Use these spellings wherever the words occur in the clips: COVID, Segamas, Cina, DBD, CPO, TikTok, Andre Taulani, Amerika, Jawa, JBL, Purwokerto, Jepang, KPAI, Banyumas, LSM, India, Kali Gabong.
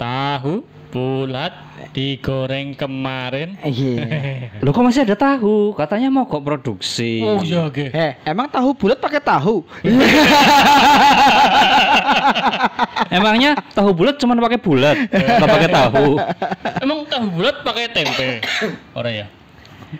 Tahu bulat digoreng kemarin. Iya. Loh, kok masih ada tahu? Katanya mau kok produksi. Oh iya, oke. Emang tahu bulat pakai tahu? Emangnya tahu bulat cuma pakai bulat, nggak pakai tahu. Emang tahu bulat pakai tempe? Orang ya.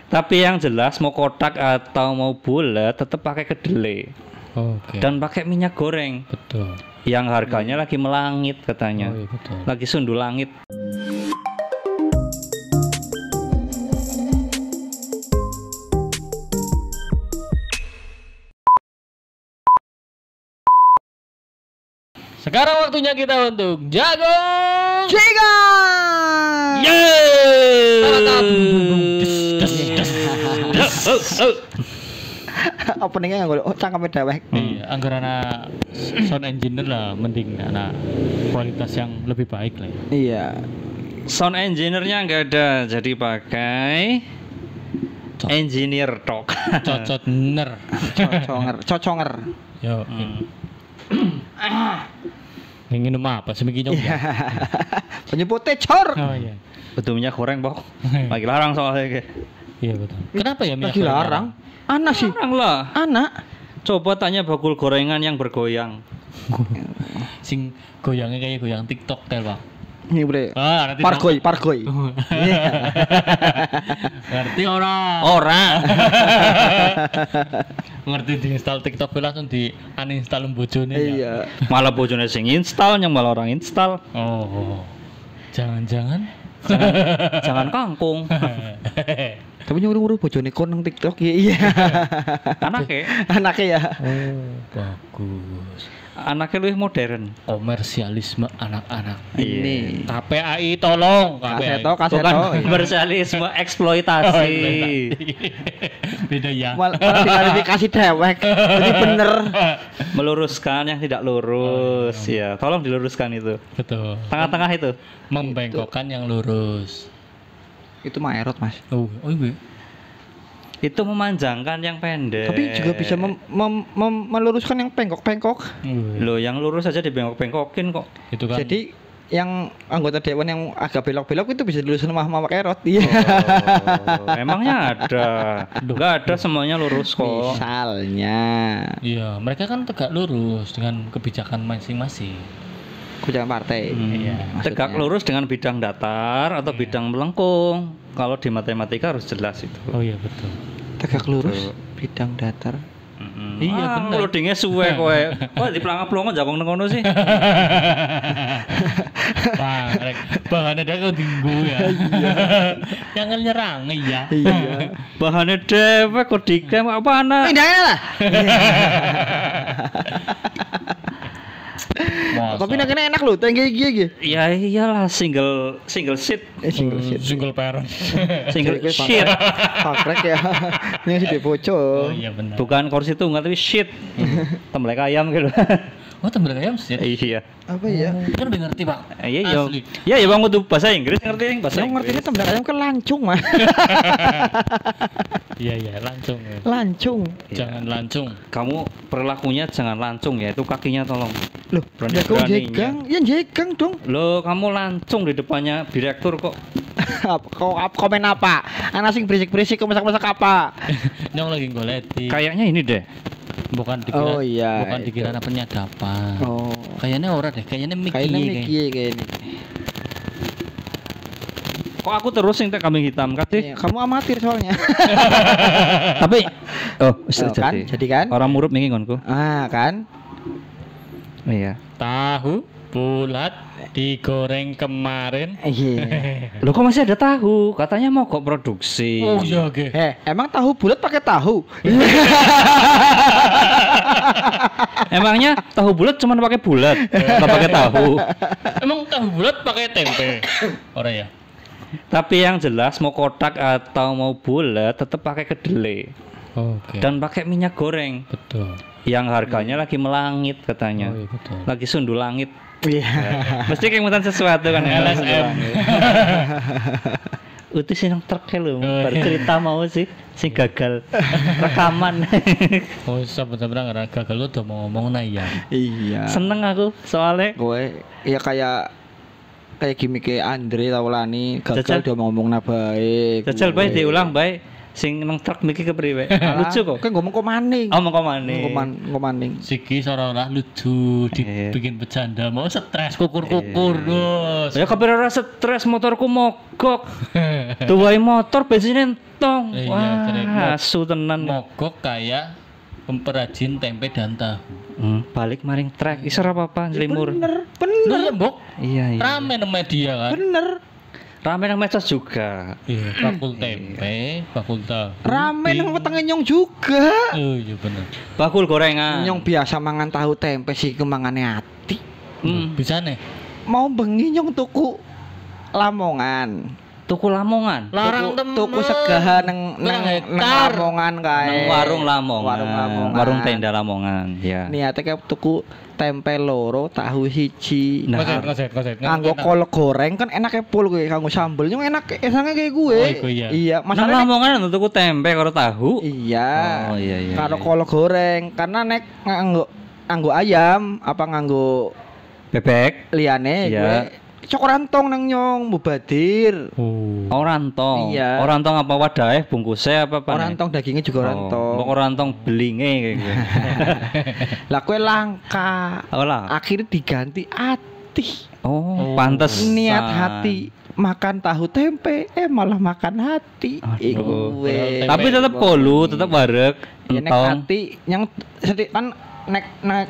Tapi yang jelas mau kotak atau mau bulat tetap pakai kedelai. Okay. Dan pakai minyak goreng. Betul. Yang harganya lagi melangit katanya. Oh, iya, betul. Lagi sundul langit. Sekarang waktunya kita untuk jago Ciga. Openingnya nggak boleh, cangkeme dewek. Iya, anggarana sound engineer lah, mending nah, kualitas yang lebih baik lah. Iya, sound engineer-nya nggak ada, jadi pakai engineer talk. Cocotner, coconger. Yo, ingin nama apa seminggu juga? Penyeputnya cor. Oh iya. Betul minyak goreng pok, lagi larang soalnya. Iya betul. Kenapa ya minyak goreng? Lagi larang. Anak sih. Larang lah. Anak. Coba tanya bakul gorengan yang bergoyang. Sing goyangnya kayak goyang TikTok tel pak. Ini bre. Ah, pargoy. Ngerti ora. Ngerti diinstal TikTok langsung di uninstall bojone. Iya. Malah bojone sing install yang malah orang install. Oh. Jangan kangkung. Tapi nyuruh-nyuruh bojone kon nang TikTok ya iya. Anaknya ya. Oh, bagus. Anaknya lebih modern. Komersialisme anak-anak. Ini KPAI tolong. Kaseto. Komersialisme eksploitasi. Beda ya. Malah diklarifikasi dewek. Jadi bener. Meluruskan yang tidak lurus. Ya, tolong diluruskan itu. Betul. Tengah-tengah itu. Membengkokkan yang lurus. Itu mah erot mas. Oh iya. Itu memanjangkan yang pendek. Tapi juga bisa meluruskan yang pengkok-pengkok. Loh, yang lurus aja dibengkok-bengkokin kok. Itu kan. Jadi yang anggota dewan yang agak belok-belok itu bisa diluruskan sama erot. Iya. Oh, emangnya ada. Enggak ada, semuanya lurus kok. Misalnya. Iya, mereka kan tegak lurus dengan kebijakan masing-masing. Kebijakan partai. Iya. Tegak lurus dengan bidang datar atau bidang melengkung. Kalau di matematika harus jelas itu. Oh iya betul. Tegak lurus, bidang datar. Iya benar. Loadingnya suwe kowe. Kok di pelangap-pelongo jakong nang kono sih. Bang, rek. Bahane dhewe dinggo ya. Iya. Jangan nyerang ya. Iya. Bahane dhewe kok dikem apa ana. Pindahnya lah. Tapi naknya enak loh, tangga gigi. Iya iyalah single seat. Single parent. Single shit. Pakrek ya. Ini sih dipocok. Iya benar. Bukan kursi itu enggak tapi shit. Temblek ayam gitu. Oh temblek ayam shit. Iya. Apa ya? Kan udah ngerti pak. Iya iya. Iya ya bang tuh bahasa Inggris ngerti bahasa. Yang ngertinya temblek ayam kan lancung mah. Iya lancung. Lancung. Jangan lancung. Kamu perilakunya jangan lancung ya, itu kakinya tolong. Loh, jegang dong. Loh, kamu lancung di depannya direktur kok. Kau komen apa? Anak sing berisik-berisik kok masak-masak apa? Nyong lagi goleti. Kayaknya ini deh. Bukan dikira penyadapan. Oh. Kayaknya ora deh, kayaknya Mickey. Kayaknya. Kok aku terus yang kambing hitam katih? Kamu amatir soalnya. Tapi jadi kan? Orang murup mingi ngonku. Ah, kan? Iya. Tahu bulat digoreng kemarin. Iya. Loh kok masih ada tahu? Katanya mau kok produksi. Oh iya oke. Emang tahu bulat pakai tahu? Emangnya tahu bulat cuma pakai bulat, nggak pakai tahu. Emang tahu bulat pakai tempe? Orang ya. Tapi yang jelas mau kotak atau mau bulat tetap pakai kedelai. Okay. Dan pakai minyak goreng. Betul. Yang harganya lagi melangit katanya. Oh, iya, betul. Lagi sundul langit. Iya. Yeah. Mesti keingetan sesuatu kan LSM. Itu sih yang terkel loh. Bercerita mau sih gagal rekaman. Oh sebenarnya nggak gagal lo udah mau ngomong naya. Iya. Seneng aku soalnya. Gue ya kayak kayak gimmick Andre Taulani gagal udah ngomong na baik. Jajal baik diulang baik. Sing nang truk niki kepriwe? Lucu kok. Kan ngomong kok maning. Ngomong kok maning. Ngomong maning. Siki seolah-olah lucu dibikin bercanda mau stres kukur-kukur dos. Ya kabeh ora stres motorku mogok. Tuwai motor bensin entong. Wah, asu tenan. Mogok kayak pemperajin tempe dan tahu. Balik maring trek. Iso ora apa-apa njelimur. Bener. Lembok. Iya. Rame nang media kan. Bener. Ramen yang medsos juga. Iya, bakul tempe, bakul tahu. Ramen yang wetenge nyong juga. Oh iya bener. Bakul gorengan. Nyong biasa mangan tahu tempe sih kemangane ati. Bisa nih. Mau bengi nyong tuku Lamongan. Tuku Lamongan. Larang temen. Tuku segahan nang Lamongan kae. Nang warung Lamongan. Warung tenda Lamongan, ya. Niate kayak tuku tempe loro, tahu hiji. Nah, nganggo kol goreng kan enake pol kowe kanggo sambelnya enak esange kayak gue. Oh, iya. Masalah Lamongan tuku tempe karo tahu. Iya. Oh iya. Karo kol goreng karena nek nganggo ayam apa nganggo bebek liyane gue cok rantong nang nyong mubadir. Orantong. Iya. Orantong apa wadahe bungkuse apa apa? Orantong dagingnya juga orantong. Kok orantong belinge kayak gitu. Lah kowe langka. Akhirnya diganti ati. Oh, pantes. Niat hati makan tahu tempe malah makan hati. Tapi tetap kolu, tetap wareg. Ya nek ati yang sedih kan nek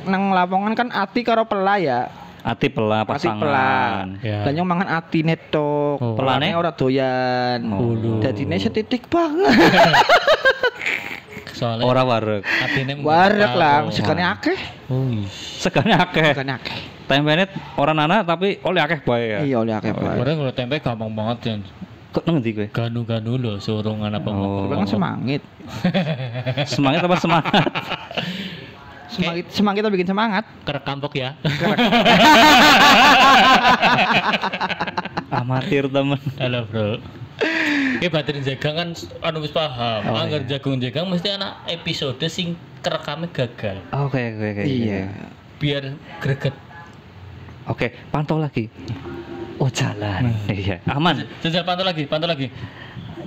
nang Lamongan kan ati karo pela ya. Ati pela pasangan. Lah nyong mangan atine tok. Pelane ora doyan. Dadine setitik banget. Soale ora wareg. Atine wareg lah, segane akeh. Segane akeh. Tempene ora nana tapi oleh akeh bae ya. Iya, oleh akeh bae. Wareg lho tempe gampang banget ya. Kok nang ndi kowe? Ganu-ganu lho sorong ana pengomong. Semangit. Semangit apa semangat? Semangit kita bikin semangat. Kerek kampok ya. Amatir temen. Halo bro. Oke baterin jagang kan anu wis paham. Angger jagung-jagang mesti ana episode sing kerekame gagal. Oke. Iya. Biar greget. Oke, pantau lagi. Oh jalan. Iya. Aman. Jajal pantau lagi.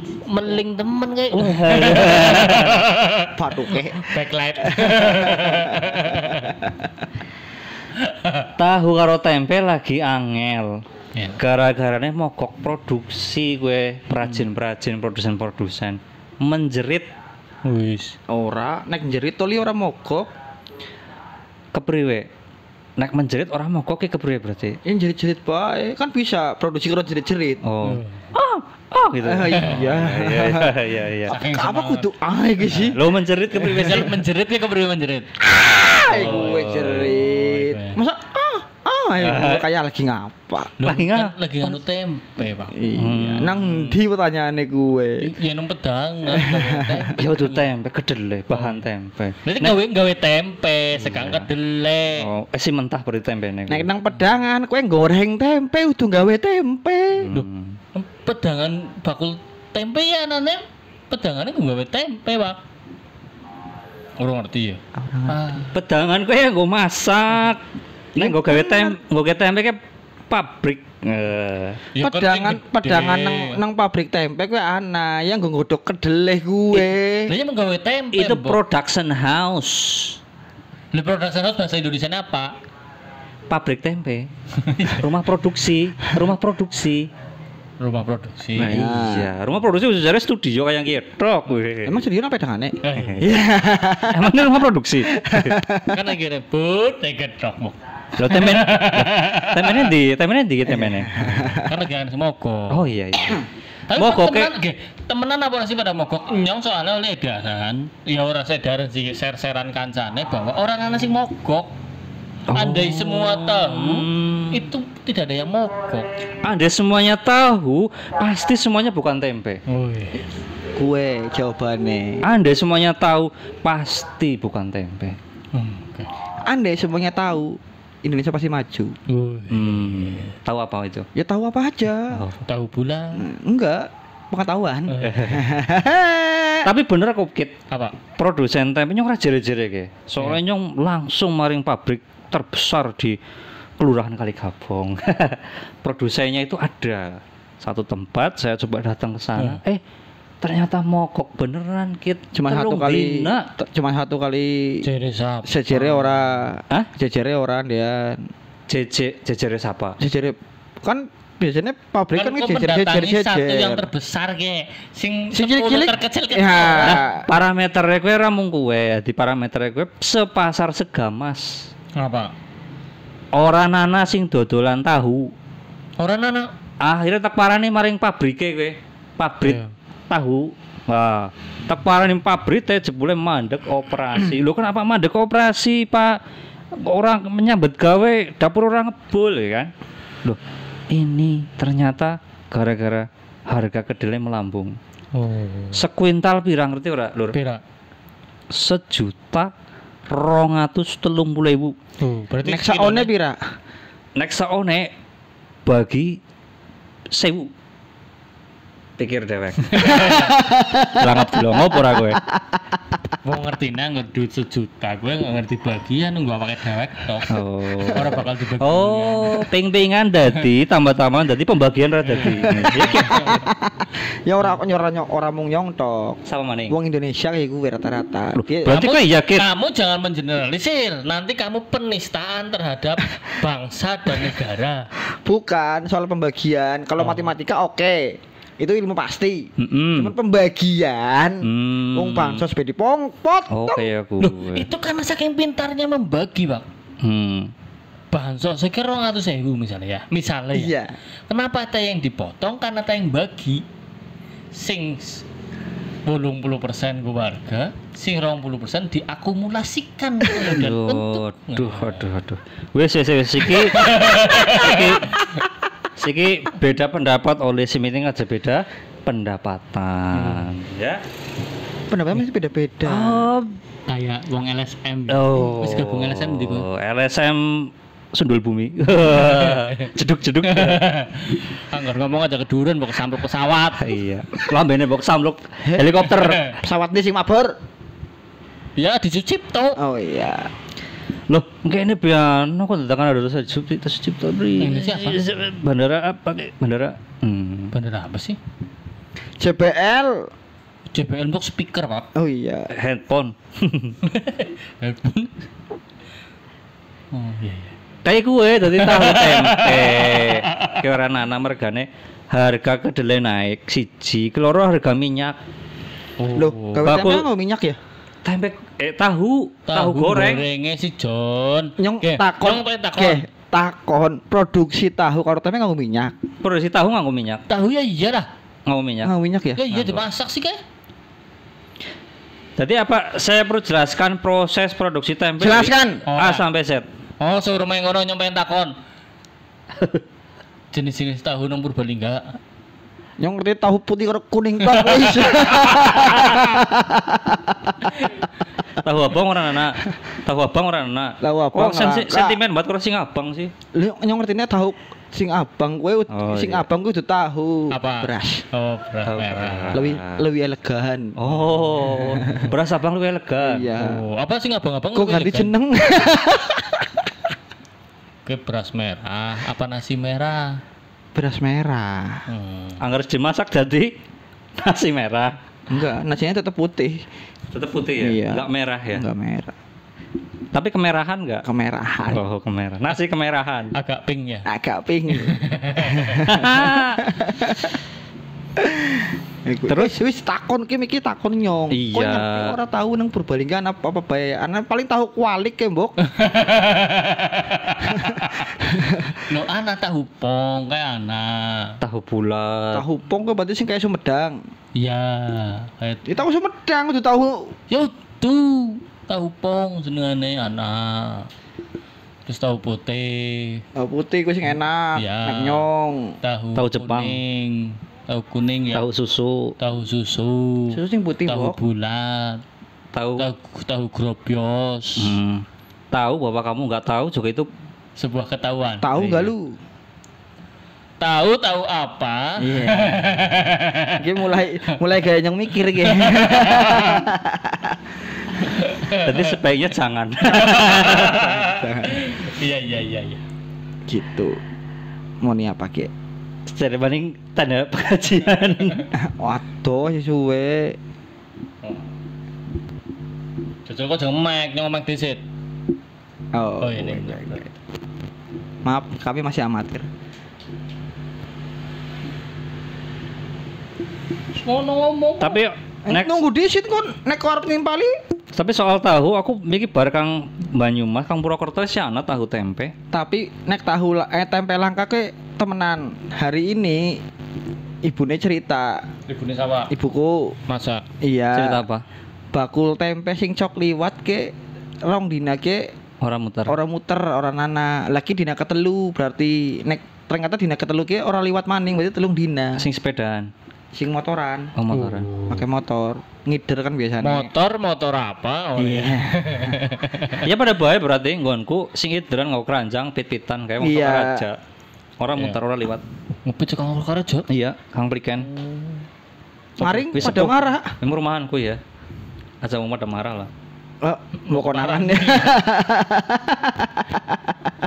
Meling temen kayak paduke backlight tahu karo tempe lagi angel gara-garane mogok produksi gue perajin produsen menjerit wis ora nek njerit toli ora mogok kepriwe nek menjerit orang mogok kepriwe berarti ini jerit-jerit bae kan bisa produksi karo jerit-jerit Oh gitu. Iya. Apa kudu ae iki sih? Lo menjerit kepriwe? Menjerit. Gue jerit. Masa kayak lagi ngapa? Lagi nganu tempe, Pak. Iya. Nang ndi pertanyaane gue? Ya nang pedangan. Ya kudu tempe kedele, bahan tempe. Berarti gawe tempe, sekang kedele. Oh, isi mentah berarti tempene. Nek nang pedangan kowe goreng tempe kudu gawe tempe. Pedangan bakul tempe ya nane pedangannya gue gawe tempe pak orang ngerti ya pedangan gue ya gue masak neng gue gawe tempe kayak pabrik ya, pedangan nang pabrik tempe gue ana yang gue ngodok kedelai gue itu menggawe tempe itu production house le production house bahasa Indonesia apa pabrik tempe rumah produksi. Nah, iya, rumah produksi sejarah studio kayak gitu. Emang studio apa dengane? Emang ini rumah produksi. Kan lagi rebut, kayak gitu. Lo temennya di. Kan lagi anu mogok. Oh iya. Tapi mogok temenan apa sih pada mogok? Nyong soalnya oleh edaran, ya ora sedaran sih ser-seran kancane bahwa orang ana sing mogok. Andai semua tahu itu tidak ada yang mogok. Andai semuanya tahu pasti semuanya bukan tempe. Gue jawabannya. Andai semuanya tahu pasti bukan tempe. Andai semuanya tahu Indonesia pasti maju. Tahu apa itu? Ya tahu apa aja. Tahu pula? Enggak. Pengetahuan. Tapi bener kok Kit. Apa? Produsen tempe nyong ora jere-jere ke. Soalnya nyong langsung maring pabrik terbesar di Kelurahan Kali Gabong. Produsennya itu ada satu tempat, saya coba datang ke sana. Yeah. Ternyata mogok beneran kit. Cuma satu kali jejere orang dia jejere siapa? Jejere kan biasanya pabrik kan jejere satu yang terbesar ke sing terkecil ke. Ya, parameternya kowe ra mung kowe, di parameternya kowe sepasar Segamas. Apa? Orang nana sing dodolan tahu. Orang nana akhirnya tak parane maring pabrike kowe. Pabrik yeah. Tahu, nah, tekparan pabrik teh jebule mandek operasi. Lo kenapa mandek operasi pak? Orang menyambut gawe dapur orang ngebul ya kan? Loh, ini ternyata gara-gara harga kedelai melambung. Oh. Sekuintal pirang ngerti ora lur? Pirang. 1.230.000. Berarti nek saone pira? Nek saone bagi 1000. Pikir dewek. Langap blongo apa ora kowe? Wong ngerti nang duit sejuta, kowe enggak ngerti bagian nunggu pakai dewek tok. Oh, ora bakal dibagi. Oh, ping-pingan dadi tambah-tambahan dadi pembagian ora dadi. Ya ora nyoranya ora mung nyong tok. Sapa maning? Wong Indonesia iku rata-rata. Berarti kowe yakin? Kamu jangan mengeneralisir, nanti kamu penistaan terhadap bangsa dan negara. Bukan soal pembagian. Kalau matematika oke. Itu ilmu pasti, cuman pembagian, wong bansos bedi pongpot. Oke aku. Loh, itu karena saking pintarnya membagi bang. Bansos sekitar 200.000 misalnya. Iya. Kenapa ada yang dipotong? Karena ada yang bagi. Sing 80% keluarga, sing 20% diakumulasikan. Aduh. Wes iki. Siki beda pendapat oleh si meeting aja beda pendapatan. Ya. Pendapatnya masih beda-beda. Kayak wong LSM. Wis gabung LSM ndi kowe? LSM Sundul Bumi. Jeduk-jeduk. Angger ngomong aja keduren mbok sampluk pesawat. Iya. Lambene mbok sampluk helikopter. Pesawatne sing mabur. Ya dicuci to. Oh iya. Loh, kayaknya biar kok dadakan ada terus cipta siapa? Bandara apa sih? JBL untuk speaker pak. Oh iya, handphone. Oh iya. Kayak gue tadi tahu tempe kira nana mergane harga kedelai naik siji, keloro harga minyak. Loh, kalau tempe mau minyak ya? Tempe tahu goreng. Gorengnya si John. Nyong takon produksi tahu kalau tempe nganggo minyak. Produksi tahu nganggo minyak. Tahu ya iyalah. Nganggo minyak ya. Ya iya dimasak sih kayak. Jadi apa saya perlu jelaskan proses produksi tempe? Jelaskan. A sampai Z. Oh, suruh main ngono nyong pengen takon. Jenis-jenis tahu nang Purbalingga. Yang ngerti tahu putih karo kuning tok. Tahu abang orang anak. Oh, sentimen banget karo sing abang sih. Lho yang ngertine tahu sing abang kowe abang kuwi udah tahu. Beras. Oh, beras merah. Lebih elegan. Oh, beras abang lebih elegan. Iya. Oh, apa sing abang-abang kok ganti jeneng? Ke beras merah, apa nasi merah? Beras merah. Angger dimasak jadi nasi merah. Enggak, nasinya tetap putih. Tetap putih ya? Iya. Enggak merah ya? Enggak merah. Tapi kemerahan enggak? Kemerahan. Oh, kemerahan. Nasi kemerahan. Agak pink ya? Agak pink. Terus wis takon takon nyong. Iya. Kok nyong ora tahu nang Purbalingga apa bae. Ana paling tahu kualik ke, Mbok. Loh, ana tahu pong kae ana. Tahu bulat. Tahu pong kok berarti sing kayak Sumedang. Iya, kayak itu tahu Sumedang kudu tahu. Yo tuh, tahu pong jenengane ana. Terus tahu putih kuwi sing enak. Ya. Nyong. Tahu Jepang. Tahu kuning ya. Tahu susu. Susu sing putih tahu bulat. Tahu grobyos. Tahu bapak kamu enggak tahu juga itu sebuah ketahuan. Tahu enggak lu? Tahu apa? Iya. Yeah. mulai gaya yang mikir ge. Jadi sebaiknya jangan. Iya. gitu. Monia pakai secara banding tanda pengajian. Waduh sesuai. Cocok kok jangan mic, nyong mic disit. Oh, ini. Maaf, kami masih amatir. Ngomong. Tapi nek nunggu disit kon nek arep nimpali. Tapi soal tahu aku mikir bar kang Banyumas, kang Purwokerto sana tahu tempe. Tapi nek tahu tempe langka ke temenan. Hari ini ibune cerita. Ibune sapa? Ibuku masak. Iya. Cerita apa? Bakul tempe sing cok liwat ke rong dina ke orang muter. Orang muter, orang nana. Lagi dina ketelu berarti nek ternyata dina ketelu ke orang liwat maning berarti telung dina. Sing sepedaan. Sing motoran, oh, motoran, pakai motor, ngider kan biasanya. Motor apa? Oh iya. Ya pada baik berarti nggonku, sing ngideran ngau keranjang, pit-pitan kayak motor aja. Orang muter orang liwat. Ngepit cekang orang aja. Iya, kang priken. Maring pada marah. Emang rumahanku ya. Aja mau pada marah lah. Mau konaran ya.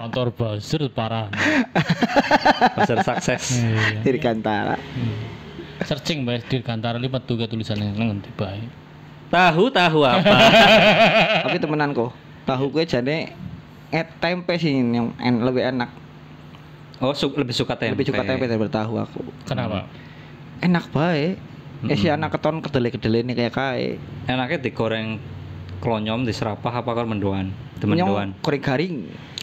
Motor buzzer parah. Buzzer sukses. Diri Kantara. Searching Mbak Esdir Kantara lipat juga tulisannya nanti baik. Tahu apa? Tapi temenanku, tahu gue jadi tempe sih yang lebih enak. Oh, lebih suka tempe. Lebih suka tempe daripada tahu aku. Kenapa? Enak baik. Si anak keton kedele ini kayak. Enaknya digoreng klonyom di serapah apa kalau mendoan? Mendoan. Goreng garing.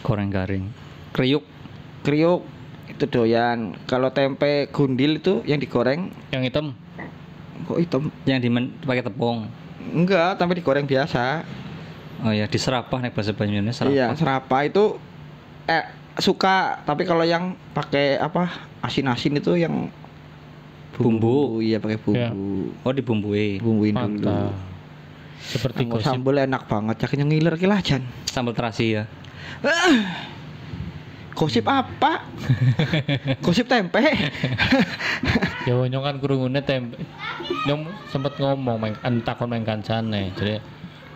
Goreng garing. Kriuk. Itu doyan. Kalau tempe gundil itu yang digoreng, yang hitam. Kok hitam? Yang dipakai tepung. Enggak, tempe digoreng biasa. Oh ya, di serapah nih bahasa Banyunya serapah. Iya, serapah itu suka, tapi kalau yang pakai apa? Asin-asin itu yang bumbu. Iya, pakai bumbu. Ya. Oh, dibumbui. Bumbuin dulu. Seperti sambal enak banget, yakin ngiler ki lajan. Sambal terasi ya. Gosip apa? Gosip tempe. Ya wong kan kurungune tempe. Nyong sempat ngomong entak kon meng kancane. Jadi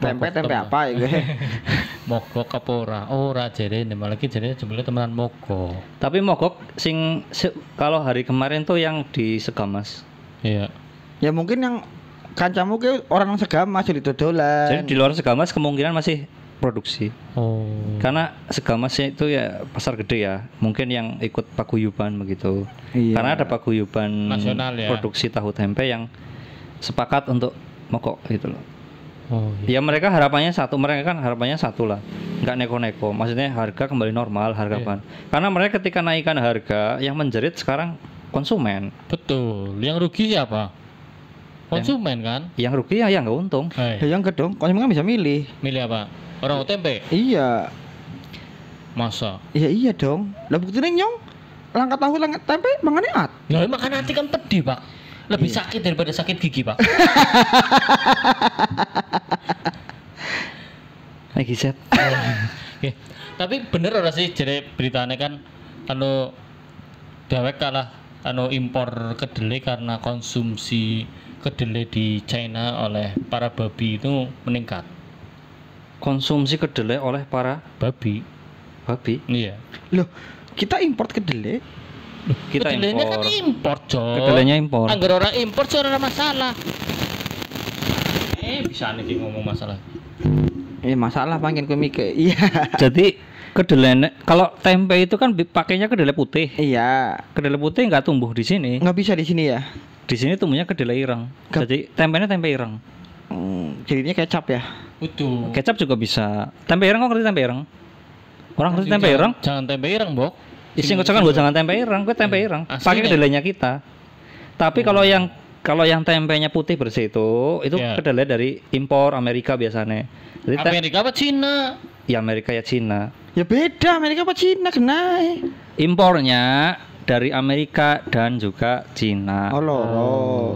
tempe apa iki? Mogok apa ora? Ora jarene, malah iki jarene jebule temenan mogok. Tapi mogok sing kalau hari kemarin tuh yang di Segamas. Iya. Ya mungkin yang kancamu ki orang Segamas jadi dodolan. Jadi di luar Segamas kemungkinan masih produksi. Oh. Karena Segamasnya itu ya pasar gede ya. Mungkin yang ikut paguyuban begitu. Iya. Karena ada paguyuban nasional ya. Produksi tahu tempe yang sepakat untuk mogok gitu loh. Oh, iya. Ya mereka harapannya satu lah. Enggak neko-neko. Maksudnya harga kembali normal, harga pan. Karena mereka ketika naikkan harga yang menjerit sekarang konsumen. Betul. Yang rugi siapa? Konsumen kan? Yang rugi ya yang enggak untung. Ya yang kedong, konsumen kan bisa milih. Milih apa? Orang tempe? Iya. Masa? Iya dong. Lah buktinya nyong langkah tahu langkah tempe makannya at. Nah makan hati kan pedih pak. Lebih sakit daripada sakit gigi pak. Lagi set. Okay. Tapi bener ora sih jadi beritanya kan anu dewek kalah anu impor kedelai karena konsumsi kedelai di China oleh para babi itu meningkat. Konsumsi kedelai oleh para babi. Iya. Loh, kita import kedelai. Kita kedelainya import. Kan import, Cok. Kedelainya import. Angger ora import ora masalah. Bisa nih ngomong masalah. Masalah pangin kowe mikir. Iya. Jadi kedelai kalau tempe itu kan pakainya kedelai putih. Iya. Kedelai putih enggak tumbuh di sini. Enggak bisa di sini ya. Di sini tumbuhnya kedelai ireng. Jadi tempenya tempe ireng. Jadinya kecap ya. Utuh. Kecap juga bisa. Tempe ireng kok ngerti tempe ireng? Orang ngerti tempe ireng? Jangan tempe ireng, Bok. Isi ngocokan gua jangan tempe ireng, gua tempe ireng. Pakai kedelainya kita. Tapi kalau yang tempenya putih bersih itu kedelai dari impor Amerika biasanya. Jadi Amerika apa Cina? Ya Amerika ya Cina. Ya beda, Amerika apa Cina kenai. Impornya dari Amerika dan juga Cina. Oh loh.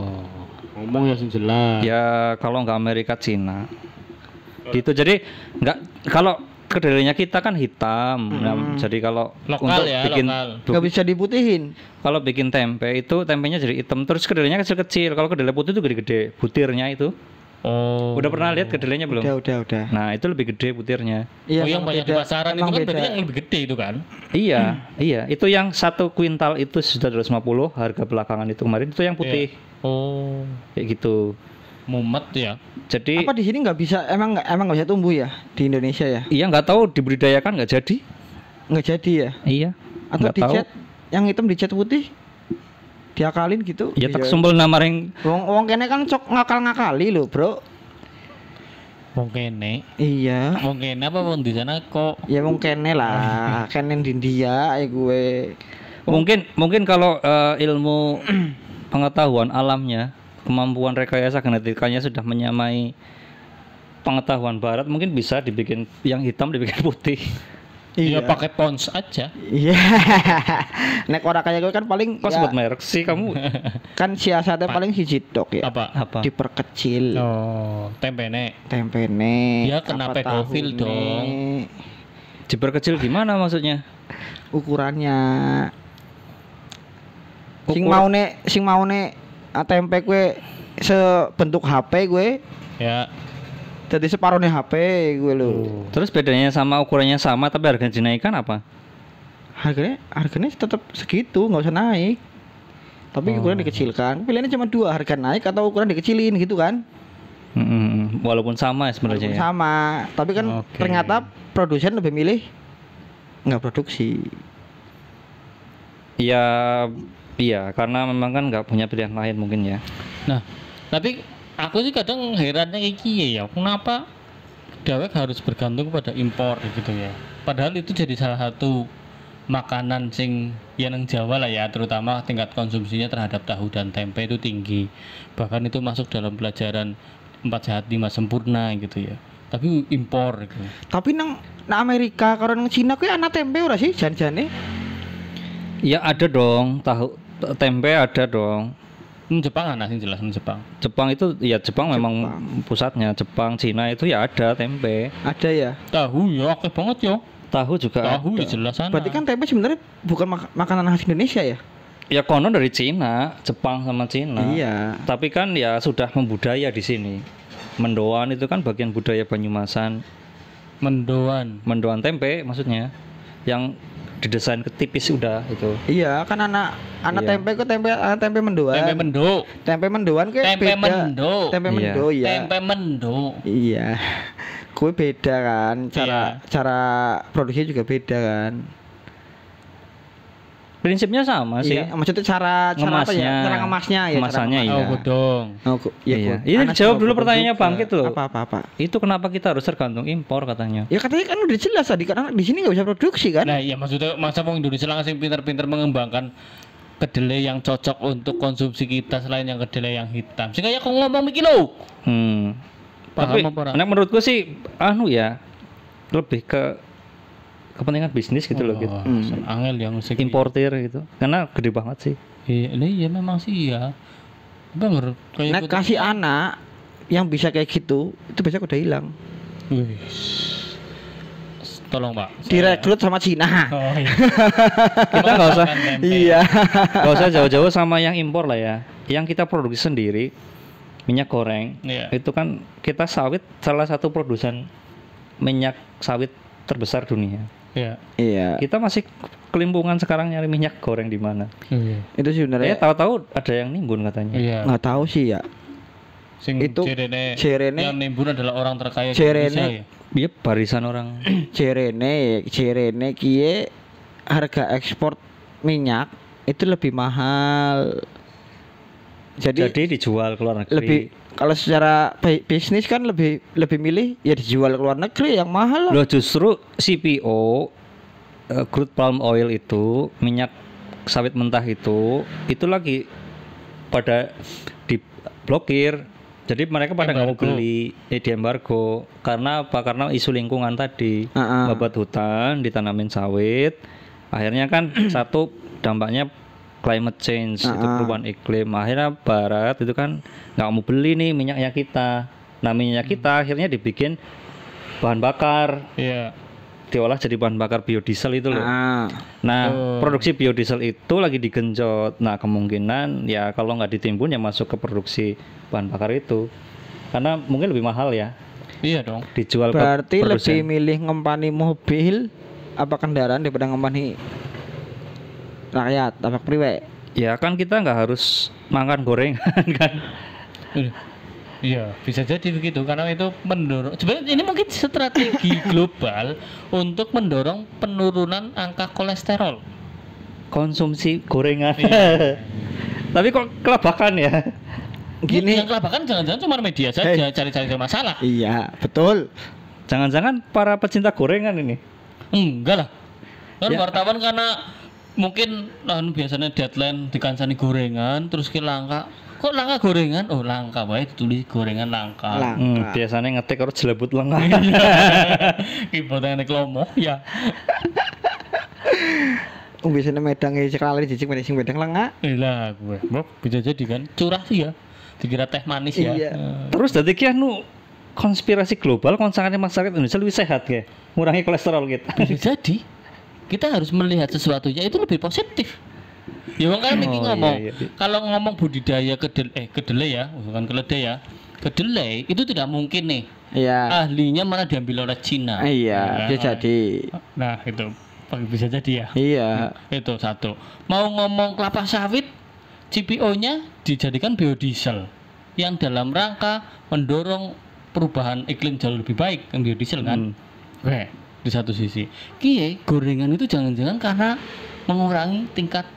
Ngomong ya jelas. Ya kalau nggak Amerika Cina. Gitu. Jadi nggak kalau kedelainya kita kan hitam. Nah, jadi kalau lokal untuk ya, bikin nggak bisa diputihin. Kalau bikin tempe itu tempenya jadi hitam terus kedelainya kecil-kecil. Kalau kedelai putih itu gede-gede butirnya itu. Oh. Udah pernah lihat kedelainya belum? Udah. Nah, itu lebih gede butirnya. Iya, oh, yang banyak di pasaran itu kan beda. Berarti yang lebih gede itu kan? Iya, iya. Itu yang 1 kuintal itu Rp1.250 harga belakangan itu kemarin. Itu yang putih. Yeah. Oh. Kayak gitu. Mumet ya. Jadi apa di sini nggak bisa, emang nggak bisa tumbuh ya di Indonesia ya? Iya, nggak tahu dibudidayakan nggak jadi. Nggak jadi ya? Iya. Atau dicat yang hitam dicat putih diakalin gitu. Ya tak sumpel nama ring. Wong kene kan cok ngakal-ngakali lho, Bro. Wong kene. Iya. Wong kene apa wong di sana kok? Ya wong kene lah, kene di India ae gue. Mungkin kalau ilmu pengetahuan alamnya, kemampuan rekayasa genetikanya sudah menyamai pengetahuan barat, mungkin bisa dibikin yang hitam dibikin putih. Iya, pakai pons aja. Iya. Nek ora kaya kowe kan paling kok sebut merek sih kamu. Kan siasatnya paling hiji tok ya. Apa? Diperkecil. Oh, tempene. Ya kena pedofil dong. Diperkecil gimana maksudnya? Ukurannya. Sing maune tempe kowe sebentuk HP kowe. Ya. Jadi separuhnya HP gue lo. Terus bedanya sama ukurannya sama tapi harganya dinaikkan apa? Harganya tetap segitu, nggak usah naik. Tapi ukuran dikecilkan. Pilihannya cuma 2, harga naik atau ukuran dikecilin gitu kan? Walaupun sama ya sebenarnya. Walaupun sama, tapi kan ternyata produsen lebih milih nggak produksi. Iya, karena memang kan nggak punya pilihan lain mungkin ya. Nah, tapi aku sih kadang herannya iki ya, kenapa dewek harus bergantung pada impor gitu ya. Padahal itu jadi salah satu makanan sing ya nang Jawa lah ya, terutama tingkat konsumsinya terhadap tahu dan tempe itu tinggi. Bahkan itu masuk dalam pelajaran 4 sehat 5 sempurna gitu ya. Tapi impor gitu. Tapi nang Amerika karo nang Cina kuwi ana tempe ora sih jan-jane? Ya ada dong, tahu tempe ada dong. Jepang ana sing jelas Jepang. Jepang memang pusatnya. Jepang, Cina itu ya ada tempe. Ada ya. Tahu ya oke banget ya. Tahu juga. Tahu ya jelas sana. Berarti kan tempe sebenarnya bukan makanan khas Indonesia ya? Ya konon dari Cina, Jepang sama Cina. Iya. Tapi kan ya sudah membudaya di sini. Mendoan itu kan bagian budaya Banyumasan. Mendoan tempe maksudnya. Yang didesain ketipis udah itu. Iya, kan anak tempe mendoan. Tempe mendoan kuwi Tempe mendo. Tempe mendo. Iya. Kuwi beda kan cara produksinya juga beda kan. Prinsipnya sama sih. Iya, maksudnya cara apa ya? Cara ngemasnya ya. Kemasannya ya. Oh, godong. Oh, iya. Ini jawab dulu pertanyaannya bangkit loh. Apa? Itu kenapa kita harus tergantung impor katanya? Ya katanya kan udah jelas tadi karena di sini nggak bisa produksi kan? Nah, iya maksudnya masa mau Indonesia langsung pinter-pinter mengembangkan kedelai yang cocok untuk konsumsi kita selain yang kedelai yang hitam. Sehingga ya kok ngomong iki lho. Tapi menurutku sih ya lebih ke kepentingan bisnis gitu loh gitu. Angel yang importir gitu. Karena gede banget sih. Iya memang sih ya. Bener kayak kasih anak yang bisa kayak gitu, itu biasanya udah hilang. Wih. Tolong, Pak. Direkrut sama Cina. Oh, iya. Kita enggak usah. Iya. Enggak usah jauh-jauh sama yang impor lah ya. Yang kita produksi sendiri minyak goreng. Yeah. Itu kan kita sawit salah satu produsen minyak sawit terbesar dunia. Iya. Kita masih kelimpungan sekarang nyari minyak goreng di mana. Itu sebenarnya tahu-tahu ada yang nimbun katanya. Iya. Nggak tahu sih ya. Sing itu Jerene yang nimbun adalah orang terkaya Jerene. Iya, barisan orang. Jerene kiye harga ekspor minyak itu lebih mahal. Jadi dijual ke luar negeri. Lebih kalau secara bisnis kan lebih milih ya dijual ke luar negeri yang mahal lah. Loh justru CPO crude palm oil itu minyak sawit mentah itu lagi pada diblokir. Jadi mereka pada nggak mau beli di embargo karena apa? Karena isu lingkungan tadi. Babat hutan ditanamin sawit. Akhirnya kan satu dampaknya climate change itu perubahan iklim. Akhirnya barat itu kan nggak mau beli nih minyaknya kita. Nah minyaknya kita akhirnya dibikin bahan bakar. Iya. Diolah jadi bahan bakar biodiesel itu loh. Produksi biodiesel itu lagi digenjot. Nah kemungkinan ya kalau nggak ditimbun ya masuk ke produksi bahan bakar itu. Karena mungkin lebih mahal ya. Iya dong. Dijual berarti ke lebih milih ngempani mobil apa kendaraan daripada ngempani rakyat apa priwe. Ya kan kita nggak harus makan gorengan kan. Iya, bisa jadi begitu karena itu mendorong. Sebenarnya ini mungkin strategi global untuk mendorong penurunan angka kolesterol. Konsumsi gorengan. Iya. Tapi kok kelabakan ya? Gini, yang kelabakan jangan-jangan cuma media saja, cari-cari masalah. Iya, betul. Jangan-jangan para pecinta gorengan ini? Enggak lah. Kan ya. Wartawan karena mungkin biasanya deadline dikancani gorengan, terus ke langka. Kok langka gorengan? Oh langka, baik tulis gorengan langka. Biasanya ngetik harus jelebut langka. Keyboardnya nek lomo, ya. Biasanya medang ya sekali jijik medang sing medang lengak. Iya, gue. Bisa jadi kan curah sih ya. Dikira teh manis ya. Iya. Terus dadi ki anu konspirasi global konsangane masyarakat Indonesia lebih sehat ya. Ngurangi kolesterol gitu. Bisa jadi. Kita harus melihat sesuatunya itu lebih positif. Ya wong kan iki ngomong. Iya, iya. Kalau ngomong budidaya kedelai ya, bukan keledai ya. Kedelai itu tidak mungkin nih. Iya. Ahlinya malah diambil oleh Cina. Iya, bisa jadi. Nah, itu bisa jadi ya. Iya. Itu satu. Mau ngomong kelapa sawit, CPO-nya dijadikan biodiesel yang dalam rangka mendorong perubahan iklim jauh lebih baik yang biodiesel kan. Oke, di satu sisi. Kiye gorengan itu jangan-jangan karena mengurangi tingkat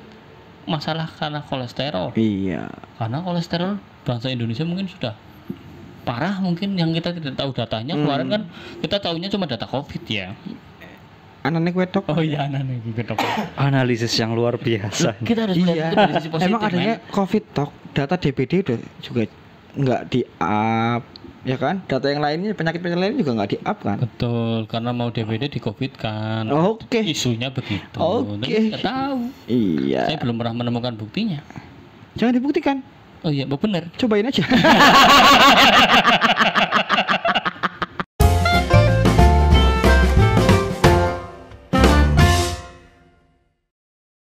masalah karena kolesterol. Iya. Karena kolesterol bangsa Indonesia mungkin sudah parah mungkin yang kita tidak tahu datanya. Kemarin kan kita tahunya cuma data COVID ya. Anane wedok. Oh iya, anane wedok. Analisis yang luar biasa. Kita harus lihat dari sisi positif. Emang adanya COVID tok, data DBD juga nggak di-up, ya kan? Data yang lainnya, penyakit-penyakit lain juga nggak di-up kan? Betul, karena mau DBD di-COVID kan. Oke. Isunya begitu. Oke. Nggak tahu. Iya. Saya belum pernah menemukan buktinya. Jangan dibuktikan. Oh iya, benar. Cobain aja.